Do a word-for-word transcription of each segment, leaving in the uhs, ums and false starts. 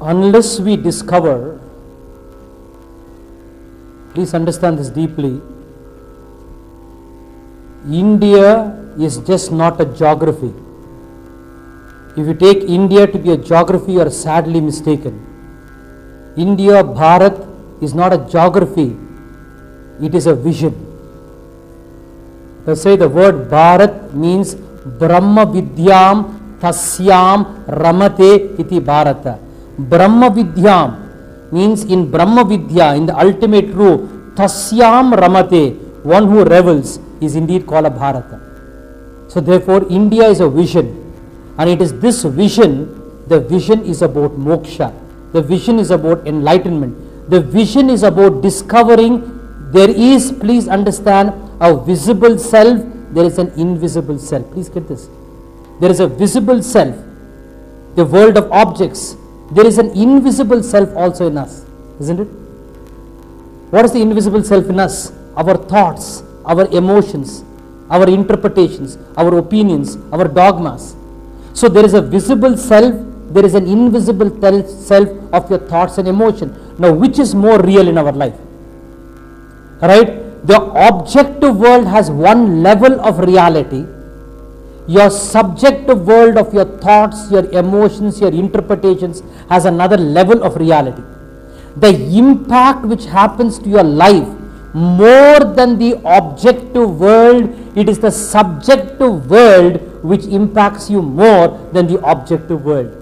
unless we discover, please understand this deeply, India is just not a geography. If you take India to be a geography, you are sadly mistaken. India, Bharat, is not a geography, it is a vision. Let's say the word Bharat means Brahma Vidyam Tasyam Ramate iti Bharata. Brahma Vidyam means in Brahma Vidya, in the ultimate truth, Tasyam Ramate, one who revels, is indeed called a Bharata. So therefore India is a vision, and it is this vision, the vision is about moksha, the vision is about enlightenment, the vision is about discovering there is, please understand, a visible self, there is an invisible self. Please get this. There is a visible self, the world of objects. There is an invisible self also in us, isn't it? What is the invisible self in us? Our thoughts, our emotions, our interpretations, our opinions, our dogmas. So there is a visible self, there is an invisible self of your thoughts and emotion. Now which is more real in our life? Right? The objective world has one level of reality, your subjective world of your thoughts, your emotions, your interpretations has another level of reality. The impact which happens to your life, more than the objective world, it is the subjective world which impacts you more than the objective world.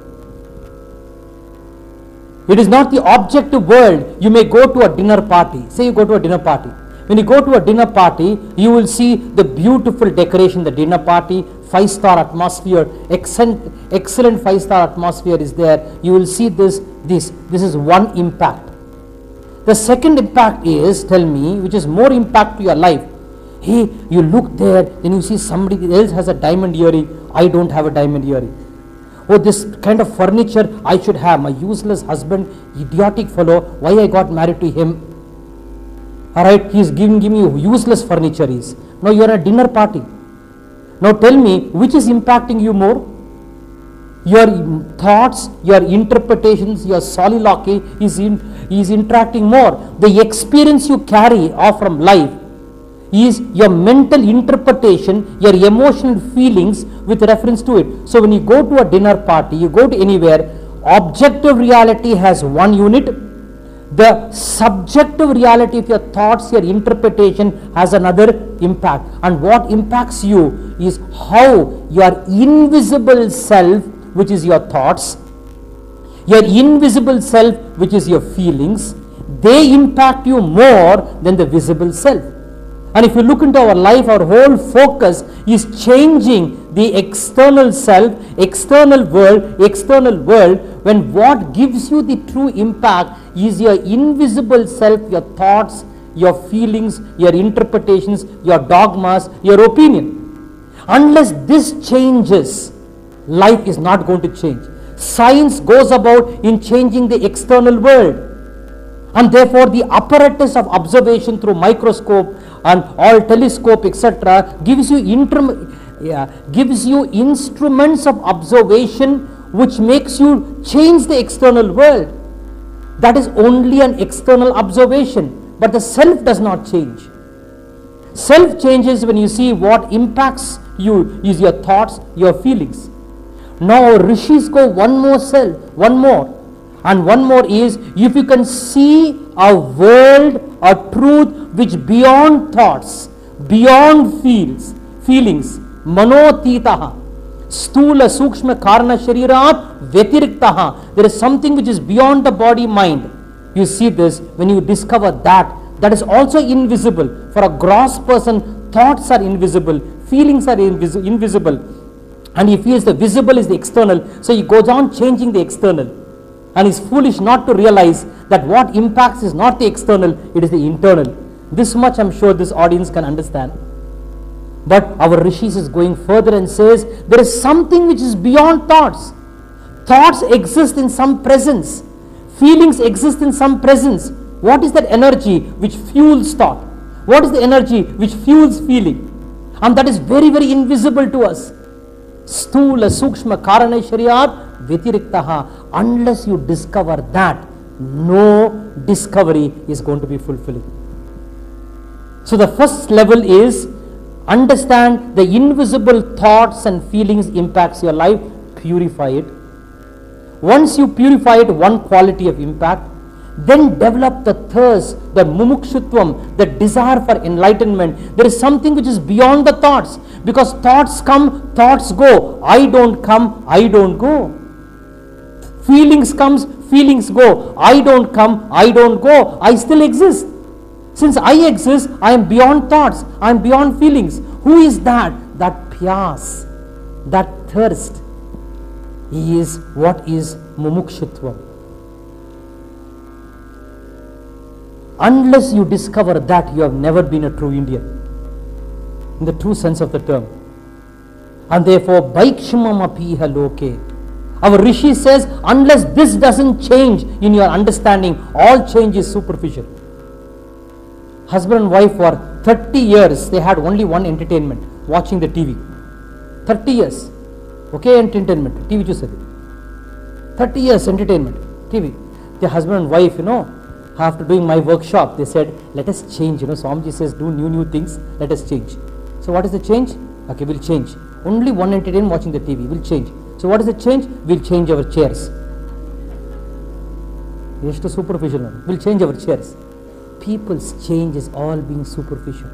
It is not the objective world. You may go to a dinner party, say you go to a dinner party. When you go to a dinner party, you will see the beautiful decoration, the dinner party, five-star atmosphere, excellent five-star atmosphere is there. You will see this, this, this is one impact. The second impact is, tell me, which is more impact to your life. Hey, you look there, then you see somebody else has a diamond earring, I don't have a diamond earring. Oh, this kind of furniture I should have, my useless husband, idiotic fellow, why I got married to him. Alright, he is giving, giving you useless furniture is. Now you are at a dinner party. Now tell me, which is impacting you more? Your thoughts, your interpretations, your soliloquy is, in, is interacting more. The experience you carry off from life is your mental interpretation, your emotional feelings with reference to it. So when you go to a dinner party, you go to anywhere, objective reality has one unit. The subjective reality of your thoughts, your interpretation has another impact. And what impacts you is how your invisible self, which is your thoughts, your invisible self, which is your feelings, they impact you more than the visible self. And if you look into our life, our whole focus is changing the external self, external world, external world, when what gives you the true impact is your invisible self, your thoughts, your feelings, your interpretations, your dogmas, your opinion. Unless this changes, life is not going to change. Science goes about in changing the external world. And therefore the apparatus of observation through microscope and all telescope et cetera gives you inter yeah, gives you instruments of observation which makes you change the external world. That is only an external observation, but the self does not change. Self changes when you see what impacts you is your thoughts, your feelings. Now rishis go one more self, one more. And one more is, if you can see a world, a truth which beyond thoughts, beyond feels, feelings, manotitaha, sthula sukshma karanay shariyad vetiriktaha, there is something which is beyond the body mind. You see this, when you discover that, that is also invisible. For a gross person, thoughts are invisible, feelings are invis invisible. And he feels the visible is the external, so he goes on changing the external. And is foolish not to realize that what impacts is not the external, it is the internal. This much I am sure this audience can understand. But our rishis is going further and says, there is something which is beyond thoughts. Thoughts exist in some presence. Feelings exist in some presence. What is that energy which fuels thought? What is the energy which fuels feeling? And that is very, very invisible to us. Sthula sukshma karanay shariyad vetiriktaha. Unless you discover that, no discovery is going to be fulfilling. So the first level is understand the invisible thoughts and feelings impacts your life, purify it. Once you purify it, one quality of impact, then develop the thirst, the mumukshutvam, the desire for enlightenment. There is something which is beyond the thoughts, because thoughts come, thoughts go. I don't come, I don't go. Feelings comes, feelings go. I don't come, I don't go. I still exist. Since I exist, I am beyond thoughts, I am beyond feelings. Who is that? That pyas, that thirst. He is what is mumukshutvam. Unless you discover that, you have never been a true Indian, in the true sense of the term. And therefore, baikshmam apiha loke. Our Rishi says, unless this doesn't change in your understanding, all change is superficial. Husband and wife for thirty years, they had only one entertainment, watching the T V. thirty years, okay, entertainment, T V chusadi. thirty years entertainment, T V. The husband and wife, you know, after doing my workshop, they said, let us change. You know, Swamiji says, do new, new things, let us change. So what is the change? Okay, we'll change. Only one entertainment, watching the T V, we'll change. So what is the change? We'll change our chairs. It's too superficial now. We'll change our chairs. People's change is all being superficial.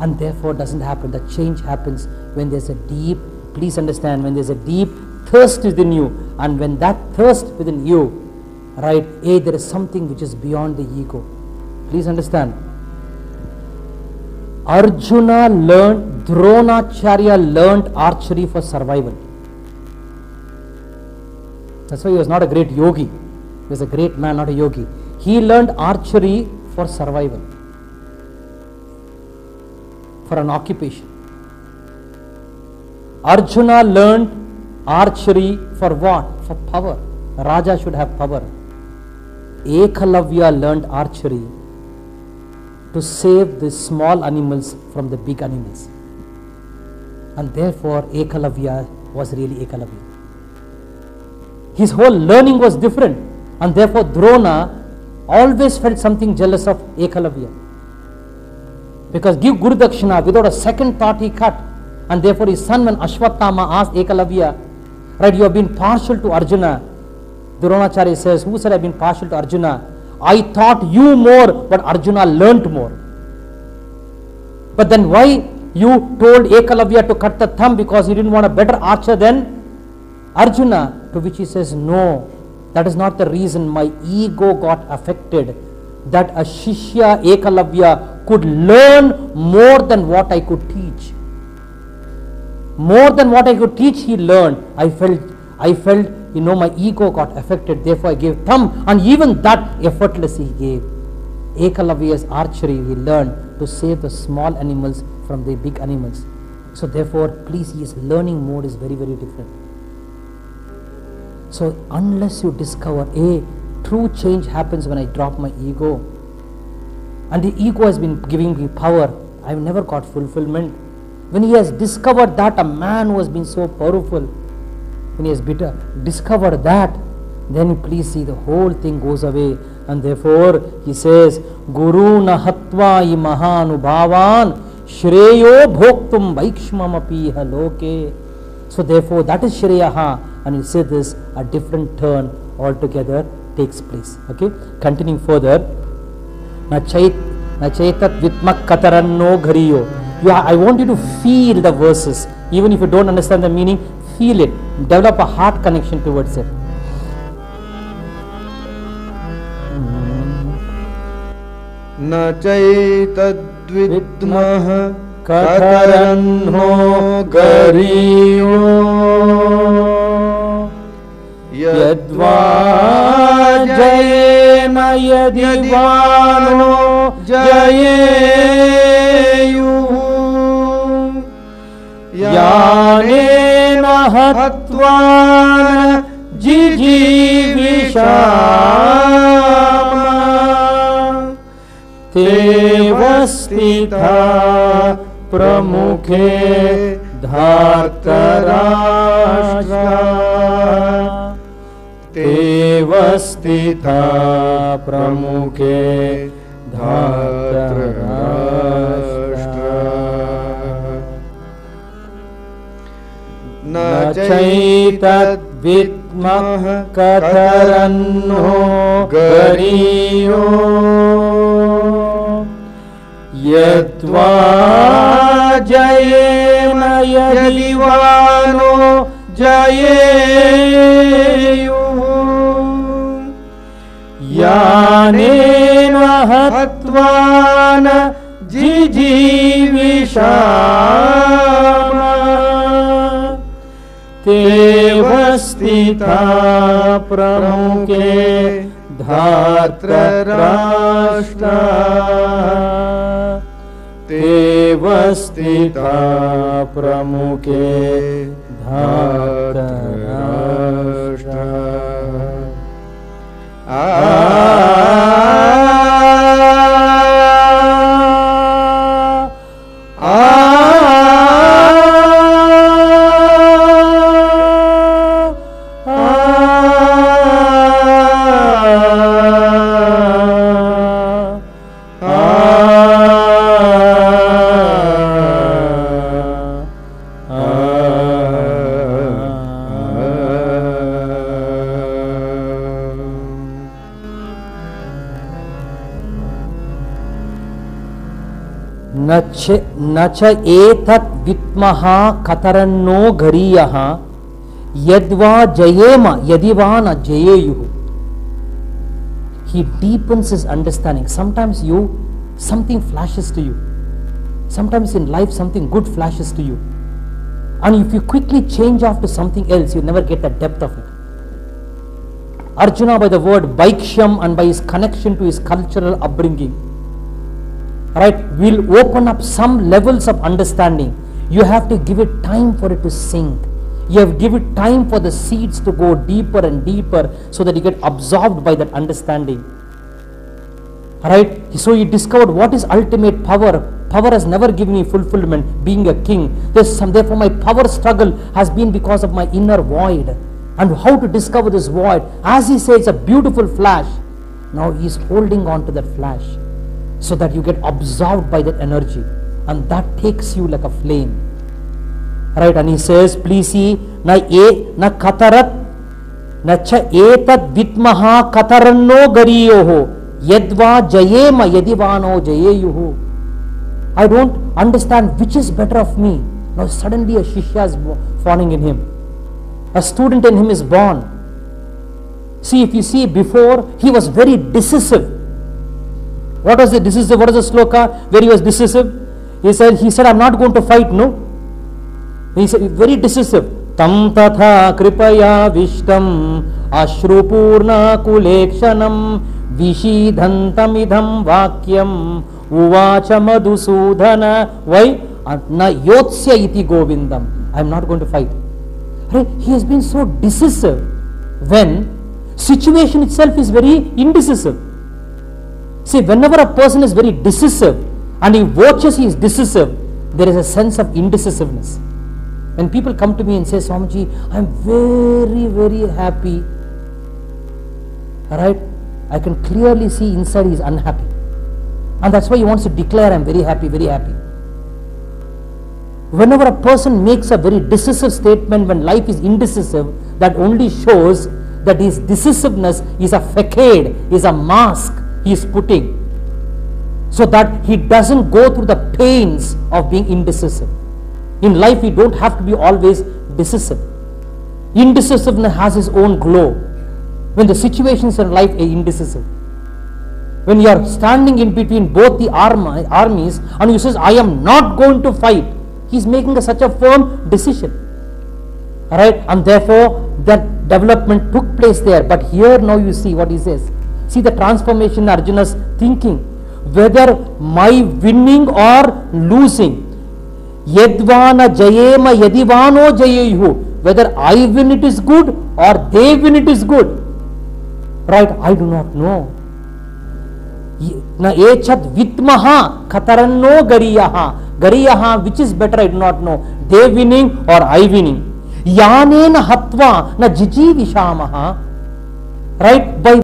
And therefore doesn't happen. The change happens when there's a deep, please understand, when there's a deep thirst within you. And when that thirst within you, right, A, there is something which is beyond the ego. Please understand. Arjuna learned, Dronacharya learned archery for survival. That's why he was not a great yogi. He was a great man, not a yogi. He learned archery for survival, for an occupation. Arjuna learned archery for what? For power. Raja should have power. Ekalavya learned archery to save the small animals from the big animals. And therefore, Ekalavya was really Ekalavya. His whole learning was different. And therefore, Drona always felt something jealous of Ekalavya. Because give Guru Dakshina, without a second thought he cut. And therefore, his son, when Ashwatthama asked Ekalavya, right, you have been partial to Arjuna. Dronacharya says, who said I have been partial to Arjuna? I taught you more, but Arjuna learnt more. But then why you told Ekalavya to cut the thumb? Because you didn't want a better archer than Arjuna. To which he says, no, that is not the reason. My ego got affected. That a Shishya Ekalavya could learn more than what I could teach. More than what I could teach, he learned. I felt, I felt, you know, my ego got affected, therefore I gave thumb, and even that effortlessly he gave. Ekalavya's archery, he learned to save the small animals from the big animals. So therefore, please, his learning mode is very, very different. So unless you discover, A, true change happens when I drop my ego. And the ego has been giving me power, I've never got fulfillment. When he has discovered that, a man who has been so powerful, when he is bitter, discover that, then please see the whole thing goes away. And therefore he says, Guru Nahatvai Mahanubhavan Shreyo Bhoktum Vaikshma Mapiha Loke. So therefore that is Shreyaha, and you see this, a different turn altogether takes place. Okay, continuing further. Na chaitat vidma kataranno ghariyo. I want you to feel the verses, even if you don't understand the meaning. Feel it, develop a heart connection towards it. Na chaitat vidma kataranno ghariyo, yadvaana jayema yadivana jayeyu, Yaane na hathwaan jiji vishamah, Devasti Thapra Mukhe Dhartarashtra Devasti Thapra Mukhe Dhatra Gashtra Na chaitat vidma kataranno ghariyo Yadwa jayena yadiwaan o jayeyuhu Yaane na hathva na jiji vishamah Devasti Thapra Mukhe Dhatra Gashtra Devasti Thapra Mukhe Dhatra Gashtra Ah, ah, ah, ah, ah, ah. Na chaitat vidma kataranno ghariyo yadva jayema yadivana jayeyu. He deepens his understanding. Sometimes you, something flashes to you. Sometimes in life something good flashes to you. And if you quickly change off to something else, you never get the depth of it. Arjuna, by the word baiksham and by his connection to his cultural upbringing, right, will open up some levels of understanding. You have to give it time for it to sink. You have to give it time for the seeds to go deeper and deeper so that you get absorbed by that understanding. Right? So you discovered what is ultimate power. Power has never given me fulfillment, being a king. There's some, therefore my power struggle has been because of my inner void. And how to discover this void? As he says, it's a beautiful flash. Now he's holding on to that flash, so that you get absorbed by that energy, and that takes you like a flame, right? And he says, please see, na e na katarat na cha etat vidmaha kataranno ghariyo yadva jayema yadivano jayeyuhu. I don't understand which is better of me. Now suddenly a shishya is falling in him. A student in him is born. See, if you see, before he was very decisive. What was the decisive? What was the sloka where he was decisive? He said, he said, I'm not going to fight, no. He said, very decisive. Tam tattha kripaya Vishtam ashro purna kulaksanam vishidhan tamidham vakyam uva chamadusudhana. Why? Anayotsya iti Govindam. I'm not going to fight. He has been so decisive when situation itself is very indecisive. See, whenever a person is very decisive and he watches he is decisive, there is a sense of indecisiveness. When people come to me and say, Swamiji, I am very, very happy. Alright? I can clearly see inside he is unhappy. And that's why he wants to declare, I am very happy, very happy. Whenever a person makes a very decisive statement when life is indecisive, that only shows that his decisiveness is a facade, is a mask he is putting, so that he doesn't go through the pains of being indecisive. In life we don't have to be always decisive. Indecisiveness has its own glow. When the situations in life are indecisive, when you are standing in between both the armies and you says, I am not going to fight, he is making a, such a firm decision. Alright, and therefore that development took place there. But here now you see what he says. See the transformation in Arjuna's thinking. Whether my winning or losing, yadvaana jayema yadivana jayeyu, whether I win it is good or they win it is good, right? I do not know. Na echat vitmaha kataranno ghariyo. Ghariyo, which is better, I do not know. They winning or I winning. Yaane na hathva na jiji vishamah. Right? By